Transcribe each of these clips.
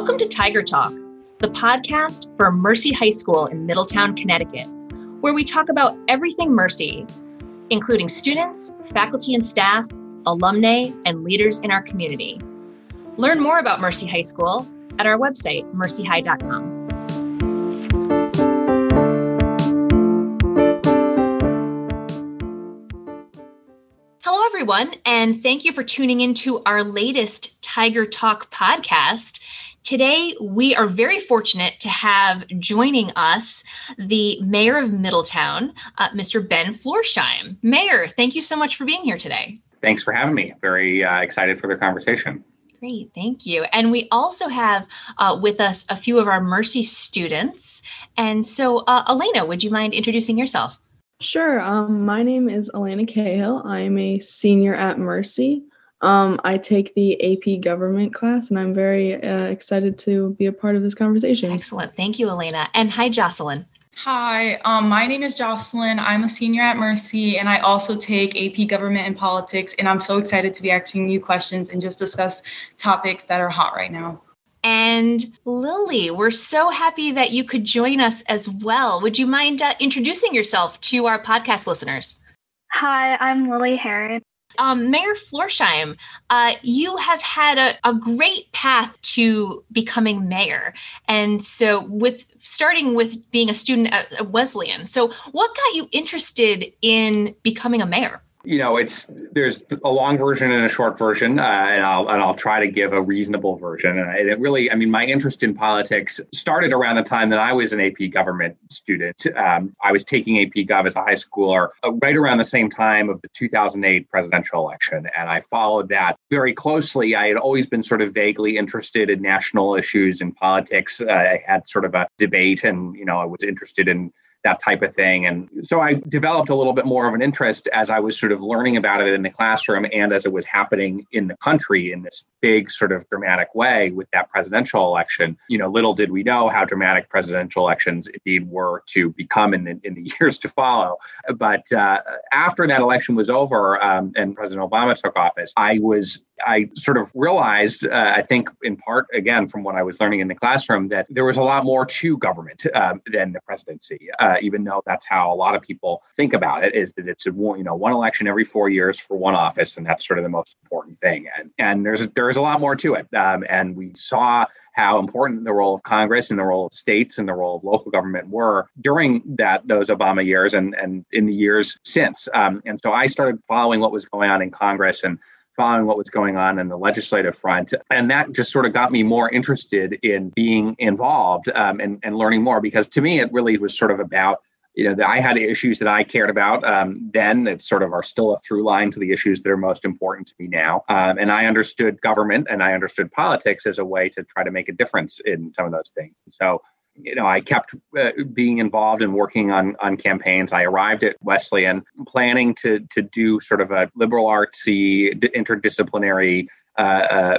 Welcome to Tiger Talk, the podcast for Mercy High School in Middletown, Connecticut, where we talk about everything Mercy, including students, faculty and staff, alumni, and leaders in our community. Learn more about Mercy High School at our website, mercyhigh.com. Hello, everyone, and thank you for tuning in to our latest Tiger Talk podcast. Today, we are very fortunate to have joining us the mayor of Middletown, Mr. Ben Florsheim. Mayor, thank you so much for being here today. Thanks for having me. Very excited for the conversation. Great, thank you. And we also have with us a few of our Mercy students. And so, Elena, would you mind introducing yourself? Sure. My name is Elena Cahill. I am a senior at Mercy. I take the AP government class, and I'm very excited to be a part of this conversation. Excellent. Thank you, Elena. And hi, Jocelyn. Hi, my name is Jocelyn. I'm a senior at Mercy, and I also take AP government and politics, and I'm so excited to be asking you questions and just discuss topics that are hot right now. And Lily, we're so happy that you could join us as well. Would you mind introducing yourself to our podcast listeners? Hi, I'm Lily Herron. Mayor Florsheim, you have had a great path to becoming mayor. And so starting with being a student at Wesleyan. So what got you interested in becoming a mayor? You know, there's a long version and a short version, and I'll try to give a reasonable version. And it really, I mean, my interest in politics started around the time that I was an AP government student. I was taking AP Gov as a high schooler right around the same time of the 2008 presidential election, and I followed that very closely. I had always been sort of vaguely interested in national issues and politics. I had sort of a debate, and you know, I was interested in that type of thing. And so I developed a little bit more of an interest as I was sort of learning about it in the classroom and as it was happening in the country in this big sort of dramatic way with that presidential election. You know, little did we know how dramatic presidential elections indeed were to become in the years to follow. But after that election was over and President Obama took office, I sort of realized, I think in part, again, from what I was learning in the classroom, that there was a lot more to government than the presidency, even though that's how a lot of people think about it, is that it's one election every 4 years for one office, and that's sort of the most important thing. And there's a lot more to it. And we saw how important the role of Congress and the role of states and the role of local government were during those Obama years and in the years since. And so I started following what was going on in Congress and following what was going on in the legislative front. And that just sort of got me more interested in being involved and learning more, because to me, it really was sort of about, you know, I had issues that I cared about then that sort of are still a through line to the issues that are most important to me now. And I understood government and I understood politics as a way to try to make a difference in some of those things. So, you know, I kept being involved and working on campaigns. I arrived at Wesleyan planning to do sort of a liberal artsy, interdisciplinary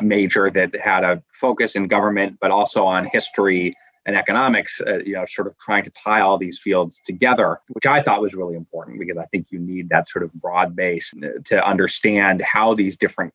major that had a focus in government, but also on history and economics, you know, sort of trying to tie all these fields together, which I thought was really important, because I think you need that sort of broad base to understand how these different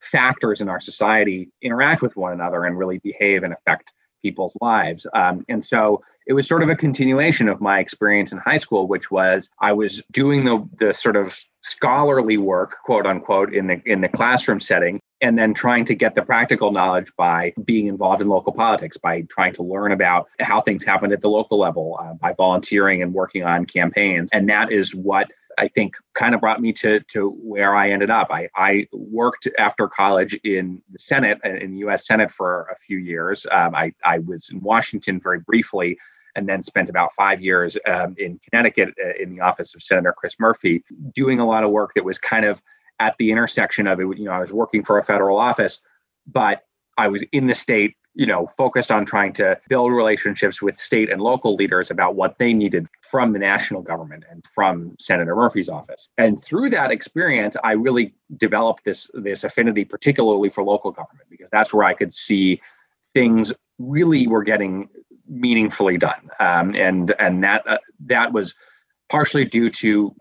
factors in our society interact with one another and really behave and affect people's lives. And so it was sort of a continuation of my experience in high school, which was I was doing the sort of scholarly work, quote unquote, in the classroom setting, and then trying to get the practical knowledge by being involved in local politics, by trying to learn about how things happened at the local level, by volunteering and working on campaigns. And that is what I think kind of brought me to where I ended up. I worked after college in the Senate, in the U.S. Senate for a few years. I was in Washington very briefly, and then spent about 5 years in Connecticut in the office of Senator Chris Murphy, doing a lot of work that was kind of at the intersection of it. You know, I was working for a federal office, but I was in the state, you know, focused on trying to build relationships with state and local leaders about what they needed from the national government and from Senator Murphy's office. And through that experience, I really developed this affinity, particularly for local government, because that's where I could see things really were getting meaningfully done. And that was partially due to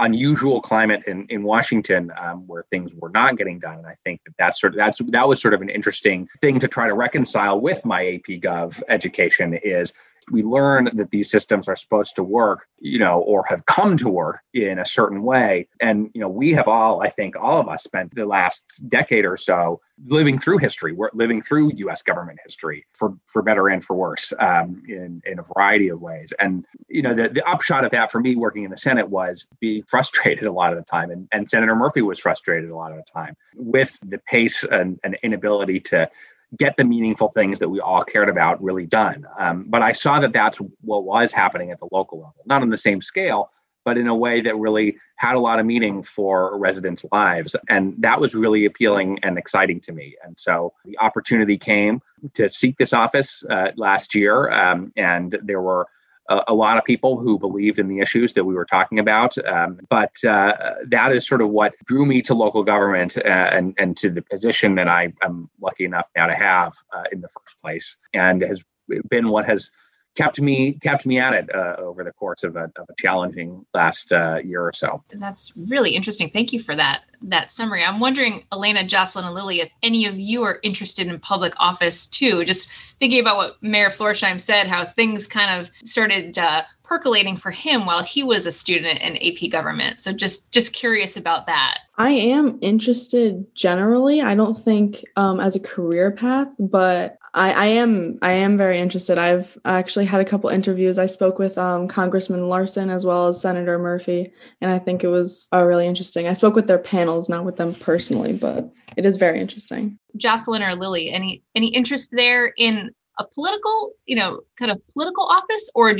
unusual climate in Washington, where things were not getting done. And I think that was sort of an interesting thing to try to reconcile with my AP Gov education is we learn that these systems are supposed to work, or have come to work in a certain way. And, we have all of us spent the last decade or so living through history. We're living through U.S. government history for better and for worse in a variety of ways. And, the upshot of that for me working in the Senate was being frustrated a lot of the time. And Senator Murphy was frustrated a lot of the time with the pace and inability to get the meaningful things that we all cared about really done. But I saw that that's what was happening at the local level, not on the same scale, but in a way that really had a lot of meaning for residents' lives. And that was really appealing and exciting to me. And so the opportunity came to seek this office last year. And there were a lot of people who believed in the issues that we were talking about. But that is sort of what drew me to local government and to the position that I am lucky enough now to have in the first place, and has been what has kept me at it over the course of a challenging last year or so. That's really interesting. Thank you for that summary. I'm wondering, Elena, Jocelyn, and Lily, if any of you are interested in public office too, just thinking about what Mayor Florsheim said, how things kind of started percolating for him while he was a student in AP government. So just curious about that. I am interested generally. I don't think as a career path, but I am very interested. I've actually had a couple interviews. I spoke with Congressman Larson as well as Senator Murphy, and I think it was really interesting. I spoke with their panels, not with them personally, but it is very interesting. Jocelyn or Lily, any interest there in a political, kind of political office, or are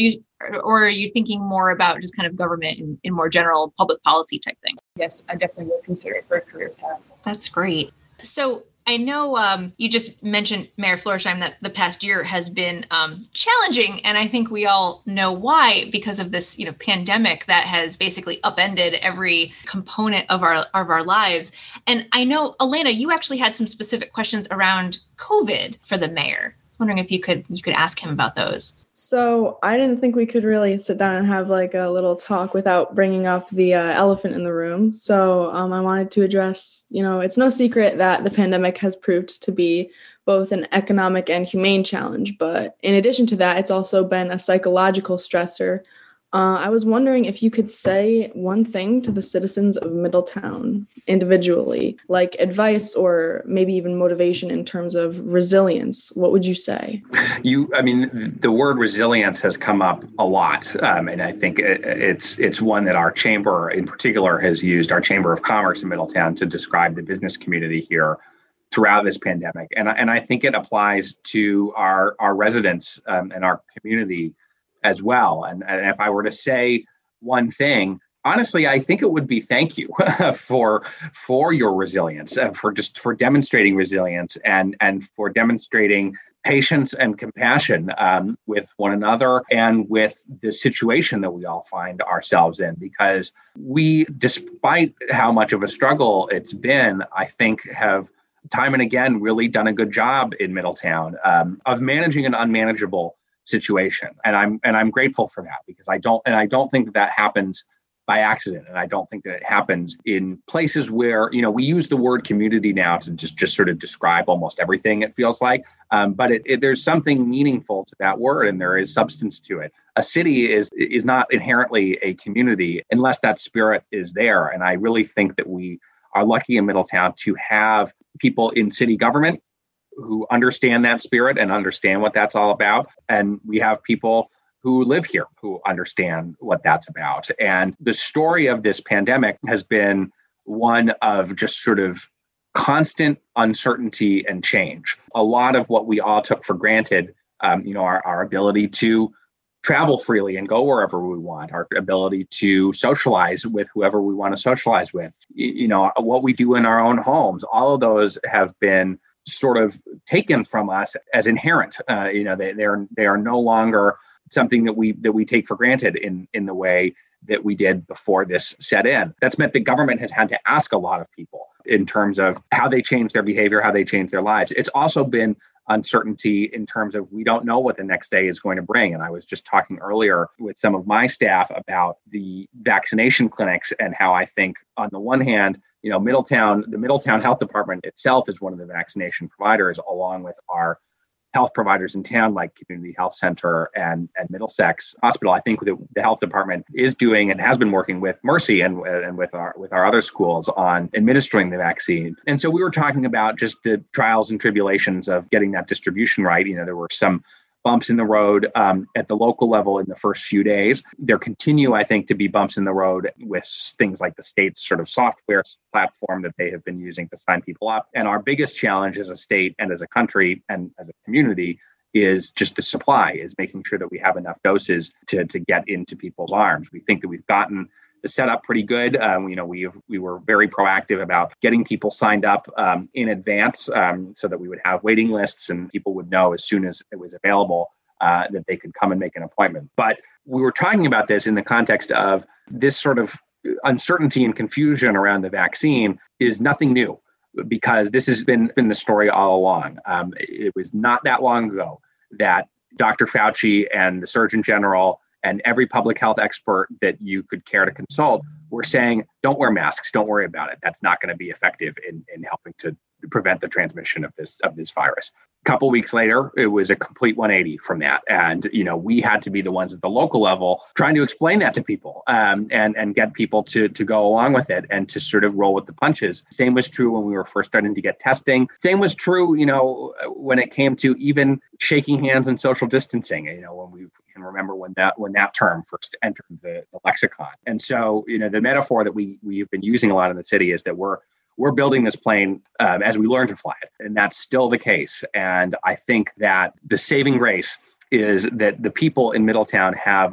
you thinking more about just kind of government in more general public policy type thing? Yes, I definitely would consider it for a career path. That's great. So I know you just mentioned, Mayor Florsheim, that the past year has been challenging. And I think we all know why, because of this pandemic that has basically upended every component of our lives. And I know, Elena, you actually had some specific questions around COVID for the mayor. I was wondering if you could ask him about those. So I didn't think we could really sit down and have like a little talk without bringing up the elephant in the room. So I wanted to address, it's no secret that the pandemic has proved to be both an economic and humane challenge. But in addition to that, it's also been a psychological stressor. I was wondering if you could say one thing to the citizens of Middletown individually, like advice or maybe even motivation in terms of resilience. What would you say? The word resilience has come up a lot. And I think it's one that our chamber in particular has used, our Chamber of Commerce in Middletown, to describe the business community here throughout this pandemic. And I think it applies to our residents and our community as well. And if I were to say one thing, honestly, I think it would be thank you for your resilience, for demonstrating resilience and for demonstrating patience and compassion with one another and with the situation that we all find ourselves in. Because we, despite how much of a struggle it's been, I think have time and again really done a good job in Middletown of managing an unmanageable situation. And I'm grateful for that, because I don't think that happens by accident. And I don't think that it happens in places where, we use the word community now to just sort of describe almost everything, it feels like. But there's something meaningful to that word, and there is substance to it. A city is not inherently a community unless that spirit is there. And I really think that we are lucky in Middletown to have people in city government who understand that spirit and understand what that's all about. And we have people who live here who understand what that's about. And the story of this pandemic has been one of just sort of constant uncertainty and change. A lot of what we all took for granted, our ability to travel freely and go wherever we want, our ability to socialize with whoever we want to socialize with, what we do in our own homes, all of those have been sort of taken from us as inherent. They are no longer something that we take for granted in the way that we did before this set in. That's meant the government has had to ask a lot of people in terms of how they change their behavior, how they change their lives. It's also been uncertainty in terms of we don't know what the next day is going to bring. And I was just talking earlier with some of my staff about the vaccination clinics and how I think on the one hand, you know, Middletown, the Middletown Health Department itself is one of the vaccination providers, along with our health providers in town, like Community Health Center and Middlesex Hospital. I think the health department is doing and has been working with Mercy and with our other schools on administering the vaccine. And so we were talking about just the trials and tribulations of getting that distribution right. You know, there were some bumps in the road at the local level in the first few days. There continue, I think, to be bumps in the road with things like the state's sort of software platform that they have been using to sign people up. And our biggest challenge as a state and as a country and as a community is just the supply, is making sure that we have enough doses to get into people's arms. We think that we've gotten the setup pretty good. You know, we were very proactive about getting people signed up in advance so that we would have waiting lists and people would know as soon as it was available that they could come and make an appointment. But we were talking about this in the context of this sort of uncertainty and confusion around the vaccine is nothing new, because this has been the story all along. It was not that long ago that Dr. Fauci and the Surgeon General and every public health expert that you could care to consult were saying, don't wear masks, don't worry about it. That's not going to be effective in helping to prevent the transmission of this virus. A couple of weeks later, it was a complete 180 from that. And, you know, we had to be the ones at the local level trying to explain that to people and get people to go along with it and to sort of roll with the punches. Same was true when we were first starting to get testing. Same was true, you know, when it came to even shaking hands and social distancing, you know, when we can remember when that term first entered the lexicon. And so, you know, the metaphor that we've been using a lot in the city is that we're building this plane as we learn to fly it. And that's still the case. And I think that the saving grace is that the people in Middletown have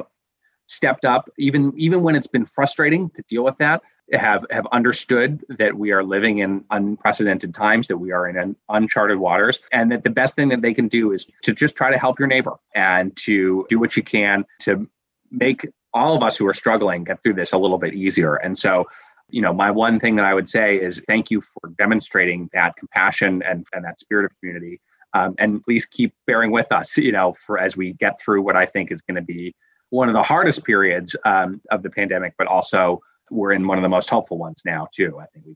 stepped up, even when it's been frustrating to deal with that, have understood that we are living in unprecedented times, that we are in uncharted waters, and that the best thing that they can do is to just try to help your neighbor and to do what you can to make all of us who are struggling get through this a little bit easier. And so, you know, my one thing that I would say is thank you for demonstrating that compassion and that spirit of community. And please keep bearing with us, you know, for as we get through what I think is going to be one of the hardest periods of the pandemic, but also we're in one of the most hopeful ones now too. I think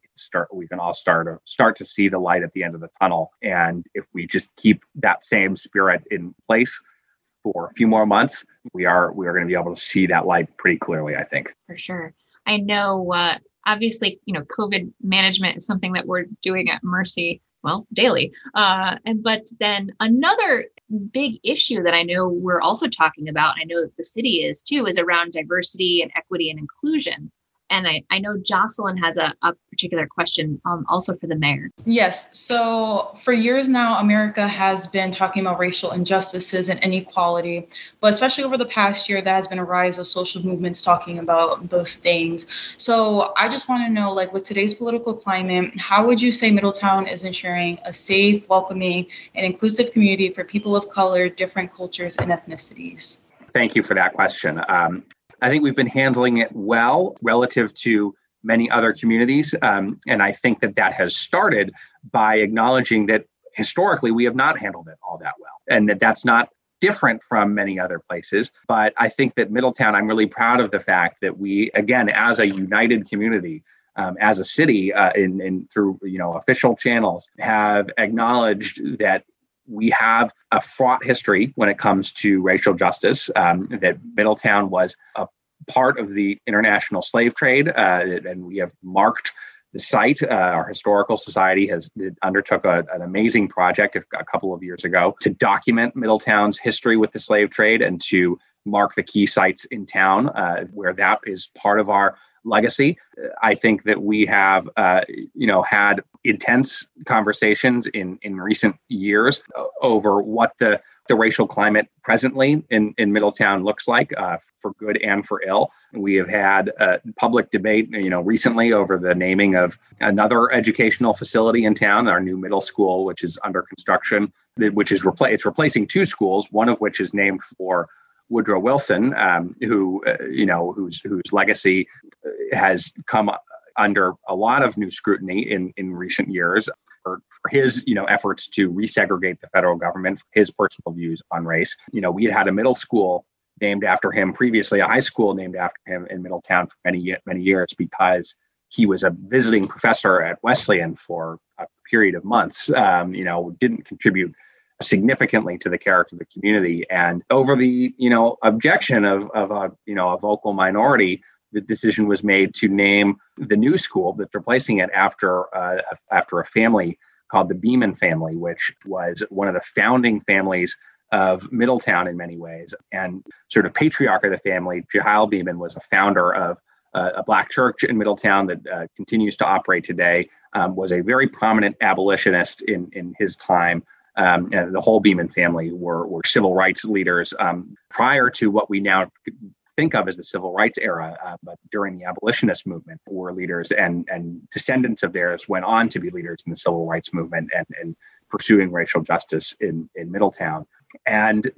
we can all start to see the light at the end of the tunnel. And if we just keep that same spirit in place for a few more months, we are going to be able to see that light pretty clearly, I think. For sure. I know obviously, you know, COVID management is something that we're doing at Mercy, well, daily. But then another big issue that I know we're also talking about, I know that the city is too, is around diversity and equity and inclusion. And I know Jocelyn has a particular question also for the mayor. Yes. So for years now, America has been talking about racial injustices and inequality, but especially over the past year, there has been a rise of social movements talking about those things. So I just want to know, like, with today's political climate, how would you say Middletown is ensuring a safe, welcoming, and inclusive community for people of color, different cultures, and ethnicities? Thank you for that question. I think we've been handling it well relative to many other communities. And I think that has started by acknowledging that historically we have not handled it all that well, and that's not different from many other places. But I think that Middletown, I'm really proud of the fact that we, again, as a united community, as a city, through, you know, official channels, have acknowledged that we have a fraught history when it comes to racial justice, that Middletown was a part of the international slave trade, and we have marked the site. Our historical society undertook an amazing project a couple of years ago to document Middletown's history with the slave trade and to mark the key sites in town where that is part of our legacy. I think that we have, you know, had intense conversations in recent years over what the racial climate presently in Middletown looks like, for good and for ill. We have had a public debate, you know, recently over the naming of another educational facility in town, our new middle school, which is under construction, which is it's replacing two schools, one of which is named for Woodrow Wilson, whose legacy has come under a lot of new scrutiny in recent years. for his, efforts to resegregate the federal government, for his personal views on race. We had a middle school named after him previously, a high school named after him in Middletown for many years, because he was a visiting professor at Wesleyan for a period of months, didn't contribute significantly to the character of the community. And over the, objection of a vocal minority, the decision was made to name the new school that's replacing it after a family called the Beeman family, which was one of the founding families of Middletown in many ways. And sort of patriarch of the family, Jehiel Beeman, was a founder of a Black church in Middletown that continues to operate today, was a very prominent abolitionist in his time. And the whole Beeman family were civil rights leaders prior to what we now think of as the civil rights era, but during the abolitionist movement were leaders, and descendants of theirs went on to be leaders in the civil rights movement and pursuing racial justice in Middletown. And,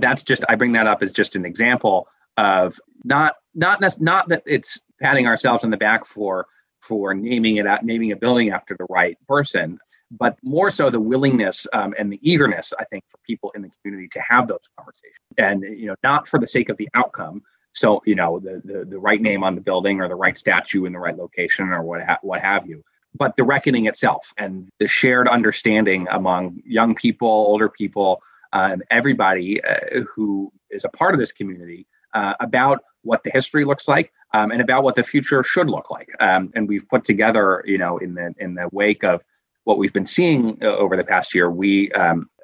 that's just, I bring that up as just an example of not that it's patting ourselves on the back for naming a building after the right person, but more so the willingness and the eagerness, I think, for people in the community to have those conversations, and not for the sake of the outcome. So the right name on the building or the right statue in the right location or what have you, but the reckoning itself and the shared understanding among young people, older people, and everybody who is a part of this community about what the history looks like and about what the future should look like. And we've put together, in the wake of what we've been seeing over the past year, we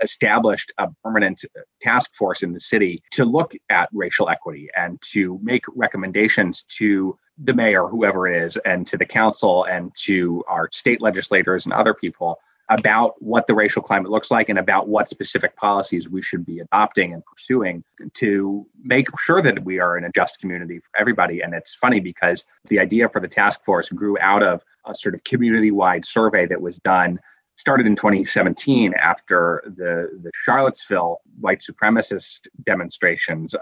established a permanent task force in the city to look at racial equity and to make recommendations to the mayor, whoever it is, and to the council and to our state legislators and other people about what the racial climate looks like and about what specific policies we should be adopting and pursuing to make sure that we are in a just community for everybody. And it's funny because the idea for the task force grew out of a sort of community-wide survey that was done, started in 2017 after the Charlottesville white supremacist demonstrations.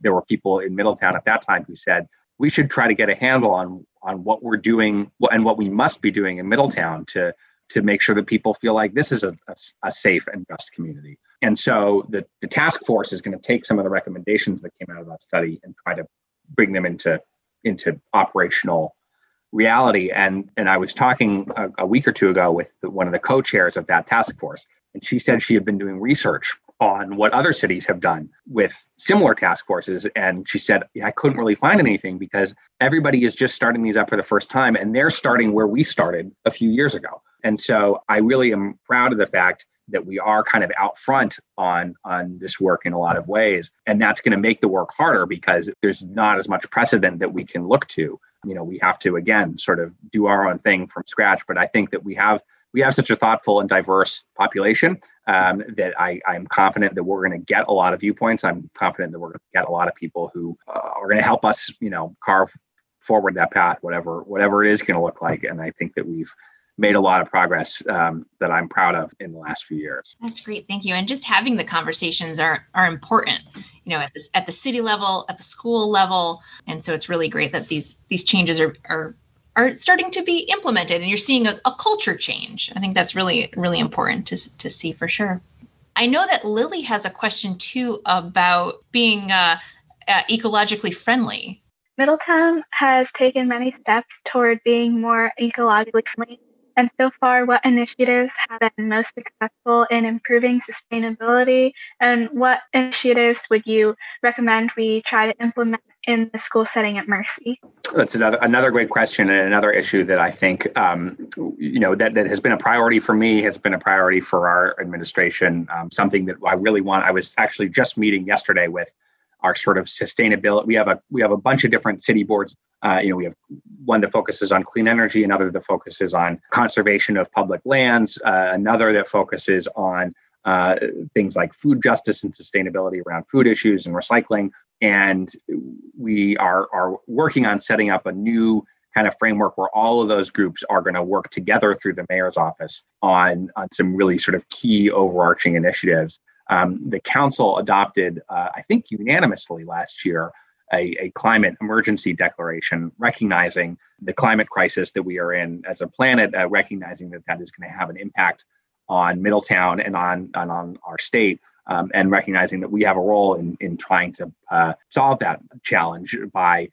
There were people in Middletown at that time who said, we should try to get a handle on what we're doing and what we must be doing in Middletown to make sure that people feel like this is a safe and just community. And so the task force is going to take some of the recommendations that came out of that study and try to bring them into operational reality. And I was talking a week or two ago with one of the co-chairs of that task force, and she said she had been doing research on what other cities have done with similar task forces. And she said, I couldn't really find anything because everybody is just starting these up for the first time, and they're starting where we started a few years ago. And so I really am proud of the fact that we are kind of out front on this work in a lot of ways. And that's going to make the work harder because there's not as much precedent that we can look to. We have to, again, sort of do our own thing from scratch. But I think that we have such a thoughtful and diverse population that I'm confident that we're going to get a lot of viewpoints. I'm confident that we're going to get a lot of people who are going to help us, carve forward that path, whatever it is going to look like. And I think that we've made a lot of progress that I'm proud of in the last few years. That's great. Thank you. And just having the conversations are important, at the city level, at the school level. And so it's really great that these changes are starting to be implemented and you're seeing a culture change. I think that's really, really important to see for sure. I know that Lily has a question too about being ecologically friendly. Middletown has taken many steps toward being more ecologically friendly. And so far, what initiatives have been most successful in improving sustainability? And what initiatives would you recommend we try to implement in the school setting at Mercy? That's another great question, and another issue that I think, that has been a priority for me, has been a priority for our administration, something that I really want. I was actually just meeting yesterday with our sort of sustainability. We have a bunch of different city boards. We have one that focuses on clean energy, another that focuses on conservation of public lands, another that focuses on things like food justice and sustainability around food issues and recycling. And we are working on setting up a new kind of framework where all of those groups are going to work together through the mayor's office on some really sort of key overarching initiatives. The council adopted, I think unanimously last year, a climate emergency declaration recognizing the climate crisis that we are in as a planet, recognizing that that is going to have an impact on Middletown and on our state, and recognizing that we have a role in trying to solve that challenge by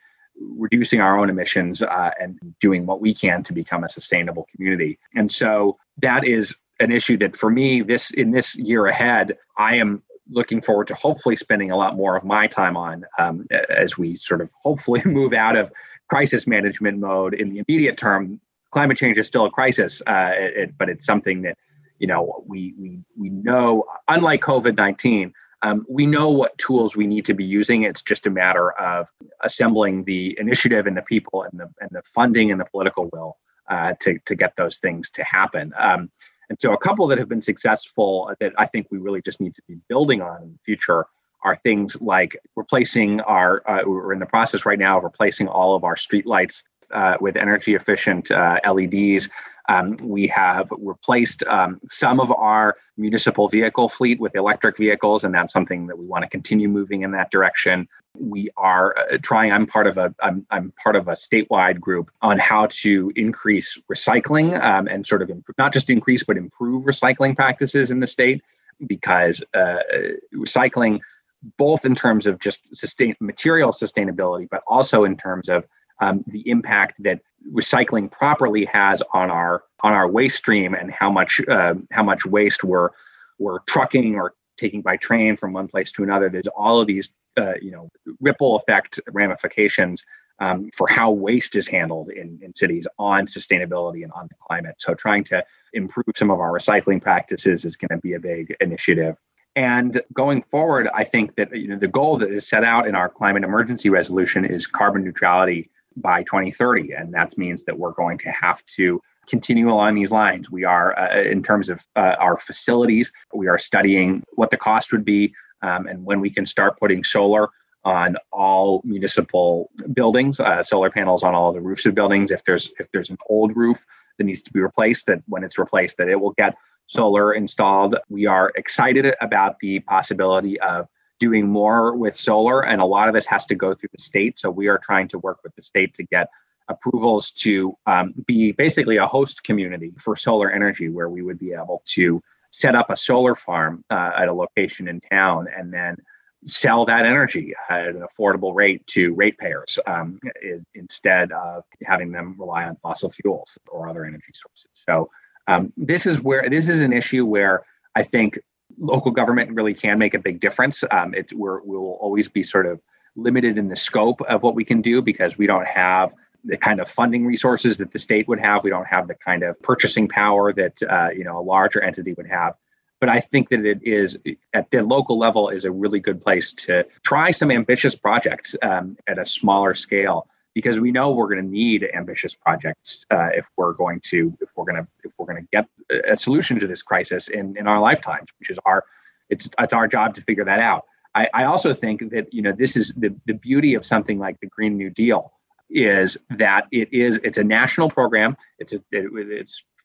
reducing our own emissions and doing what we can to become a sustainable community. And so that is an issue that for me, in this year ahead, I am looking forward to hopefully spending a lot more of my time on as we sort of hopefully move out of crisis management mode in the immediate term. Climate change is still a crisis, but it's something that, you know, we know, unlike COVID-19, we know what tools we need to be using. It's just a matter of assembling the initiative and the people and the funding and the political will to get those things to happen. And so a couple that have been successful that I think we really just need to be building on in the future are things like replacing we're in the process right now of replacing all of our streetlights with energy efficient LEDs. We have replaced some of our municipal vehicle fleet with electric vehicles, and that's something that we want to continue moving in that direction. We are trying. I'm part of a statewide group on how to increase recycling and sort of not just increase but improve recycling practices in the state, because recycling, both in terms of just material sustainability, but also in terms of the impact that recycling properly has on our waste stream, and how much waste we're trucking or taking by train from one place to another. There's all of these ripple effect ramifications for how waste is handled in cities on sustainability and on the climate. So trying to improve some of our recycling practices is going to be a big initiative. And going forward, I think that the goal that is set out in our climate emergency resolution is carbon neutrality by 2030. And that means that we're going to have to continue along these lines. We are, in terms of our facilities, we are studying what the cost would be and when we can start putting solar on all municipal buildings, solar panels on all the roofs of buildings. If there's an old roof that needs to be replaced, that when it's replaced, that it will get solar installed. We are excited about the possibility of doing more with solar, and a lot of this has to go through the state. So we are trying to work with the state to get approvals to be basically a host community for solar energy, where we would be able to set up a solar farm at a location in town and then sell that energy at an affordable rate to ratepayers instead of having them rely on fossil fuels or other energy sources. So this is an issue where I think local government really can make a big difference. We will always be sort of limited in the scope of what we can do, because we don't have the kind of funding resources that the state would have. We don't have the kind of purchasing power that a larger entity would have. But I think that it is, at the local level, is a really good place to try some ambitious projects at a smaller scale, because we know we're going to need ambitious projects if we're going to get a solution to this crisis in our lifetimes, which is it's our job to figure that out. I also think that this is the beauty of something like the Green New Deal, is that it's a national program. It's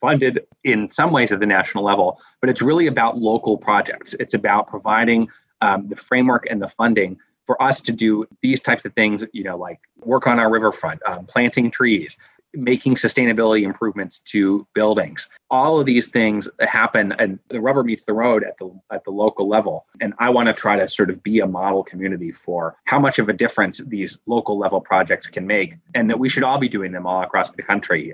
funded in some ways at the national level, but it's really about local projects. It's about providing the framework and the funding for us to do these types of things, like work on our riverfront, planting trees, making sustainability improvements to buildings. All of these things happen, and the rubber meets the road at the local level. And I want to try to sort of be a model community for how much of a difference these local level projects can make, and that we should all be doing them all across the country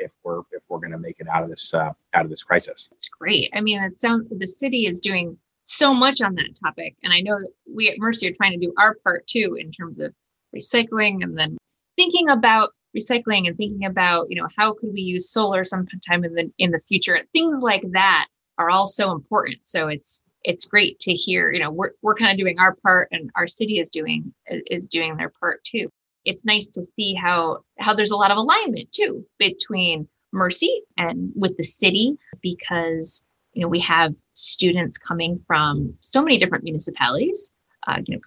if we're going to make it out of this crisis. That's great. I mean, the city is doing so much on that topic. And I know we at Mercy are trying to do our part too, in terms of recycling, and then thinking about recycling and thinking about, how could we use solar sometime in the future? Things like that are all so important. So it's great to hear, we're kind of doing our part, and our city is doing their part too. It's nice to see how there's a lot of alignment too between Mercy and with the city, because we have students coming from so many different municipalities,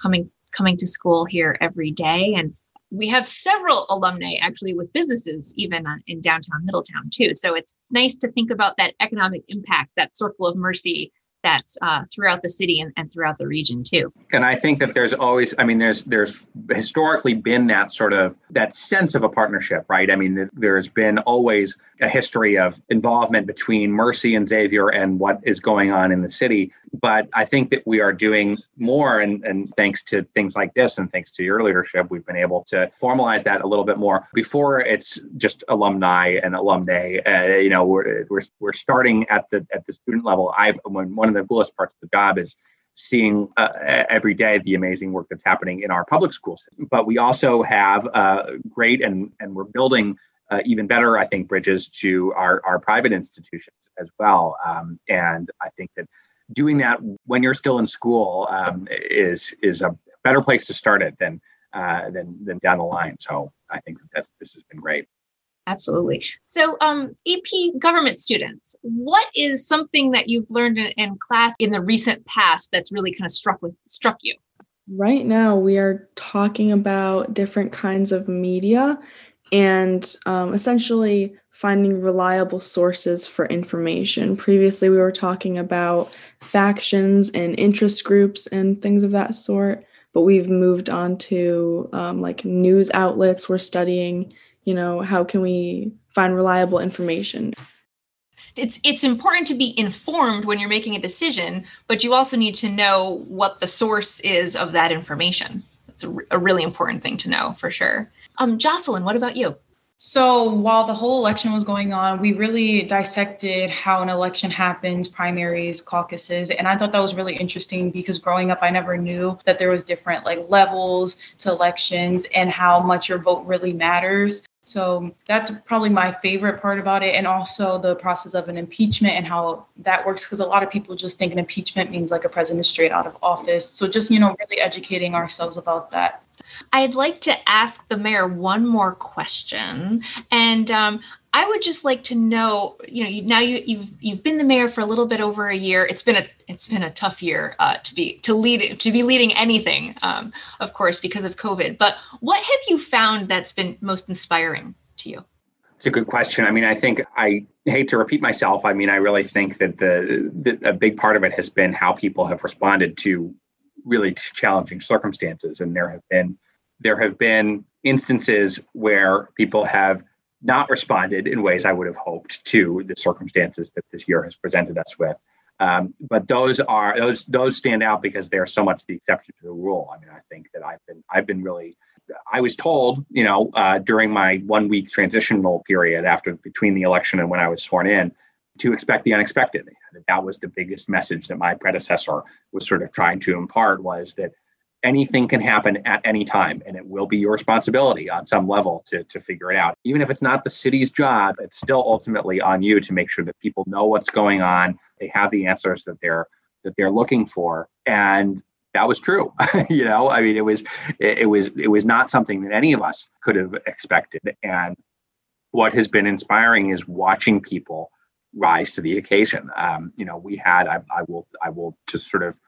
coming to school here every day. And we have several alumni actually with businesses, even in downtown Middletown too. So it's nice to think about that economic impact, that circle of Mercy that's throughout the city and throughout the region too. And I think that there's always, I mean, there's historically been that sort of, that sense of a partnership, right? I mean, there's been always a history of involvement between Mercy and Xavier and what is going on in the city. But I think that we are doing more, and thanks to things like this and thanks to your leadership, we've been able to formalize that a little bit more. Before, it's just alumni and alumnae. You know, we're starting at the student level. One of the coolest parts of the job is seeing every day the amazing work that's happening in our public schools. But we also have great, and we're building even better, I think, bridges to our private institutions as well. And I think that doing that when you're still in school is a better place to start it than down the line. So I think this has been great. Absolutely. So AP government students, what is something that you've learned in class in the recent past that's really kind of struck you? Right now, we are talking about different kinds of media and essentially finding reliable sources for information. Previously, we were talking about factions and interest groups and things of that sort, but we've moved on to like news outlets. We're studying, you know, how can we find reliable information? It's important to be informed when you're making a decision, but you also need to know what the source is of that information. That's a really important thing to know for sure. Jocelyn, what about you? So while the whole election was going on, we really dissected how an election happens, primaries, caucuses. And I thought that was really interesting because growing up, I never knew that there was different like levels to elections and how much your vote really matters. So that's probably my favorite part about it. And also the process of an impeachment and how that works, because a lot of people just think an impeachment means like a president straight out of office. So just, you know, really educating ourselves about that. I'd like to ask the mayor one more question. And I would just like to know, you know, you've been the mayor for a little bit over a year. It's been a tough year to be leading anything, of course, because of COVID. But what have you found that's been most inspiring to you? It's a good question. I mean, I think I hate to repeat myself. I mean, I really think that a big part of it has been how people have responded to really challenging circumstances. And there have been instances where people have not responded in ways I would have hoped to the circumstances that this year has presented us with. But those stand out because they are so much the exception to the rule. I mean, I think that I've been really, I was told, you know, during my 1 week transitional period between the election and when I was sworn in, to expect the unexpected. That was the biggest message that my predecessor was sort of trying to impart, was that anything can happen at any time, and it will be your responsibility on some level to figure it out. Even if it's not the city's job, it's still ultimately on you to make sure that people know what's going on, they have the answers that they're looking for. And that was true. You know, I mean, it was not something that any of us could have expected. And what has been inspiring is watching people rise to the occasion. You know, we had, I will just sort of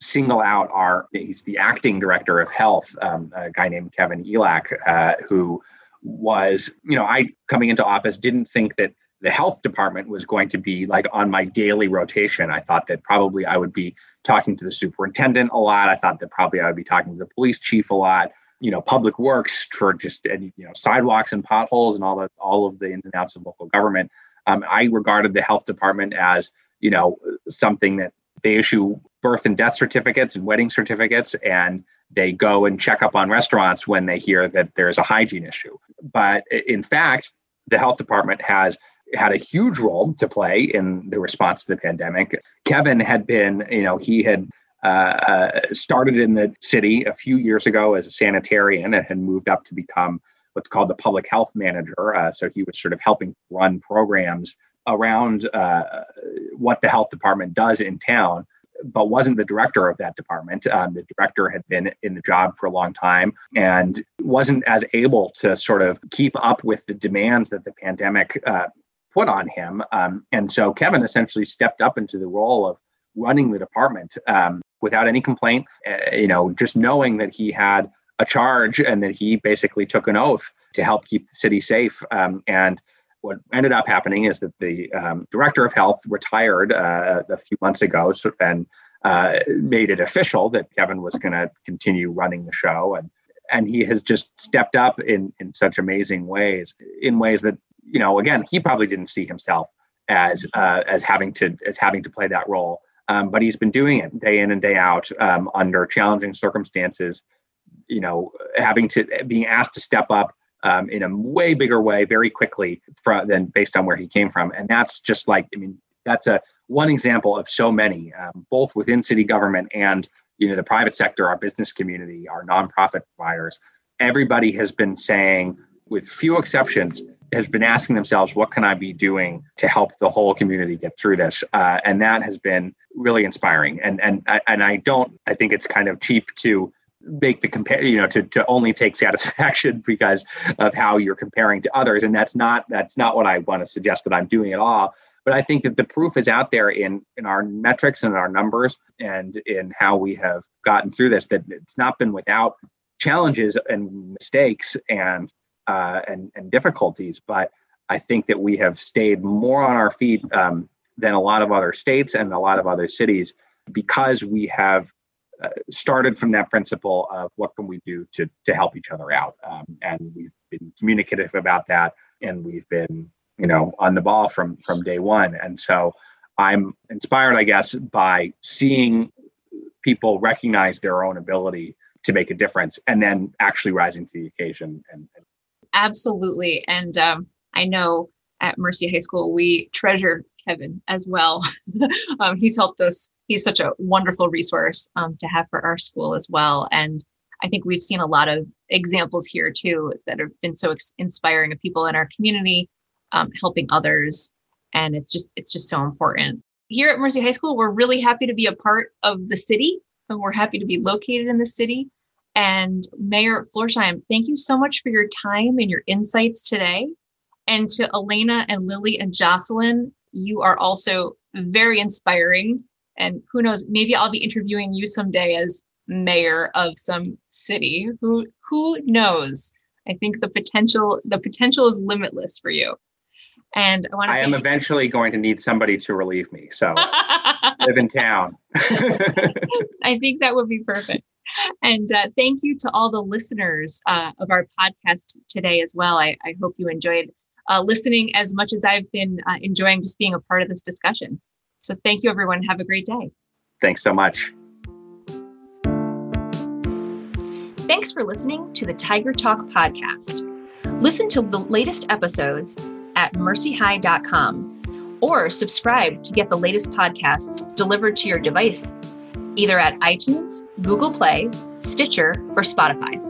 single out he's the acting director of health, a guy named Kevin Elak, who was, you know, I coming into office didn't think that the health department was going to be like on my daily rotation. I thought that probably I would be talking to the superintendent a lot. I thought that probably I would be talking to the police chief a lot, you know, public works for just, you know, sidewalks and potholes and all of the ins and outs of local government. I regarded the health department as, you know, something that they issue birth and death certificates and wedding certificates, and they go and check up on restaurants when they hear that there's a hygiene issue. But in fact, the health department has had a huge role to play in the response to the pandemic. Kevin had been, you know, he had started in the city a few years ago as a sanitarian and had moved up to become what's called the public health manager. So he was sort of helping run programs around what the health department does in town, but wasn't the director of that department. The director had been in the job for a long time and wasn't as able to sort of keep up with the demands that the pandemic put on him. And so Kevin essentially stepped up into the role of running the department without any complaint, you know, just knowing that he had a charge and that he basically took an oath to help keep the city safe. And what ended up happening is that the director of health retired a few months ago and made it official that Kevin was going to continue running the show. And he has just stepped up in such amazing ways, in ways that, you know, again, he probably didn't see himself as having to play that role. But he's been doing it day in and day out under challenging circumstances, you know, being asked to step up in a way bigger way, very quickly than based on where he came from. And that's just like, I mean, that's one example of so many, both within city government and, you know, the private sector, our business community, our nonprofit providers. Everybody has been saying, with few exceptions, has been asking themselves, what can I be doing to help the whole community get through this? And that has been really inspiring. I think it's kind of cheap to make the compare, you know, to only take satisfaction because of how you're comparing to others. And that's not what I want to suggest that I'm doing at all. But I think that the proof is out there in our metrics and in our numbers and in how we have gotten through this, that it's not been without challenges and mistakes and difficulties. But I think that we have stayed more on our feet than a lot of other states and a lot of other cities, because we have started from that principle of what can we do to help each other out. And we've been communicative about that. And we've been, you know, on the ball from day one. And so I'm inspired, I guess, by seeing people recognize their own ability to make a difference and then actually rising to the occasion. And absolutely. And I know at Mercy High School, we treasure Kevin as well. He's helped us. He's such a wonderful resource to have for our school as well. And I think we've seen a lot of examples here too that have been so inspiring of people in our community helping others. And it's just so important. Here at Mercy High School, we're really happy to be a part of the city, and we're happy to be located in the city. And Mayor Florsheim, thank you so much for your time and your insights today. And to Elena and Lily and Jocelyn, you are also very inspiring. And who knows, maybe I'll be interviewing you someday as mayor of some city. Who knows? I think the potential is limitless for you. And I am eventually going to need somebody to relieve me. So live in town. I think that would be perfect. And thank you to all the listeners of our podcast today as well. I hope you enjoyed listening as much as I've been enjoying just being a part of this discussion. So thank you, everyone. Have a great day. Thanks so much. Thanks for listening to the Tiger Talk podcast. Listen to the latest episodes at mercyhigh.com or subscribe to get the latest podcasts delivered to your device, either at iTunes, Google Play, Stitcher, or Spotify.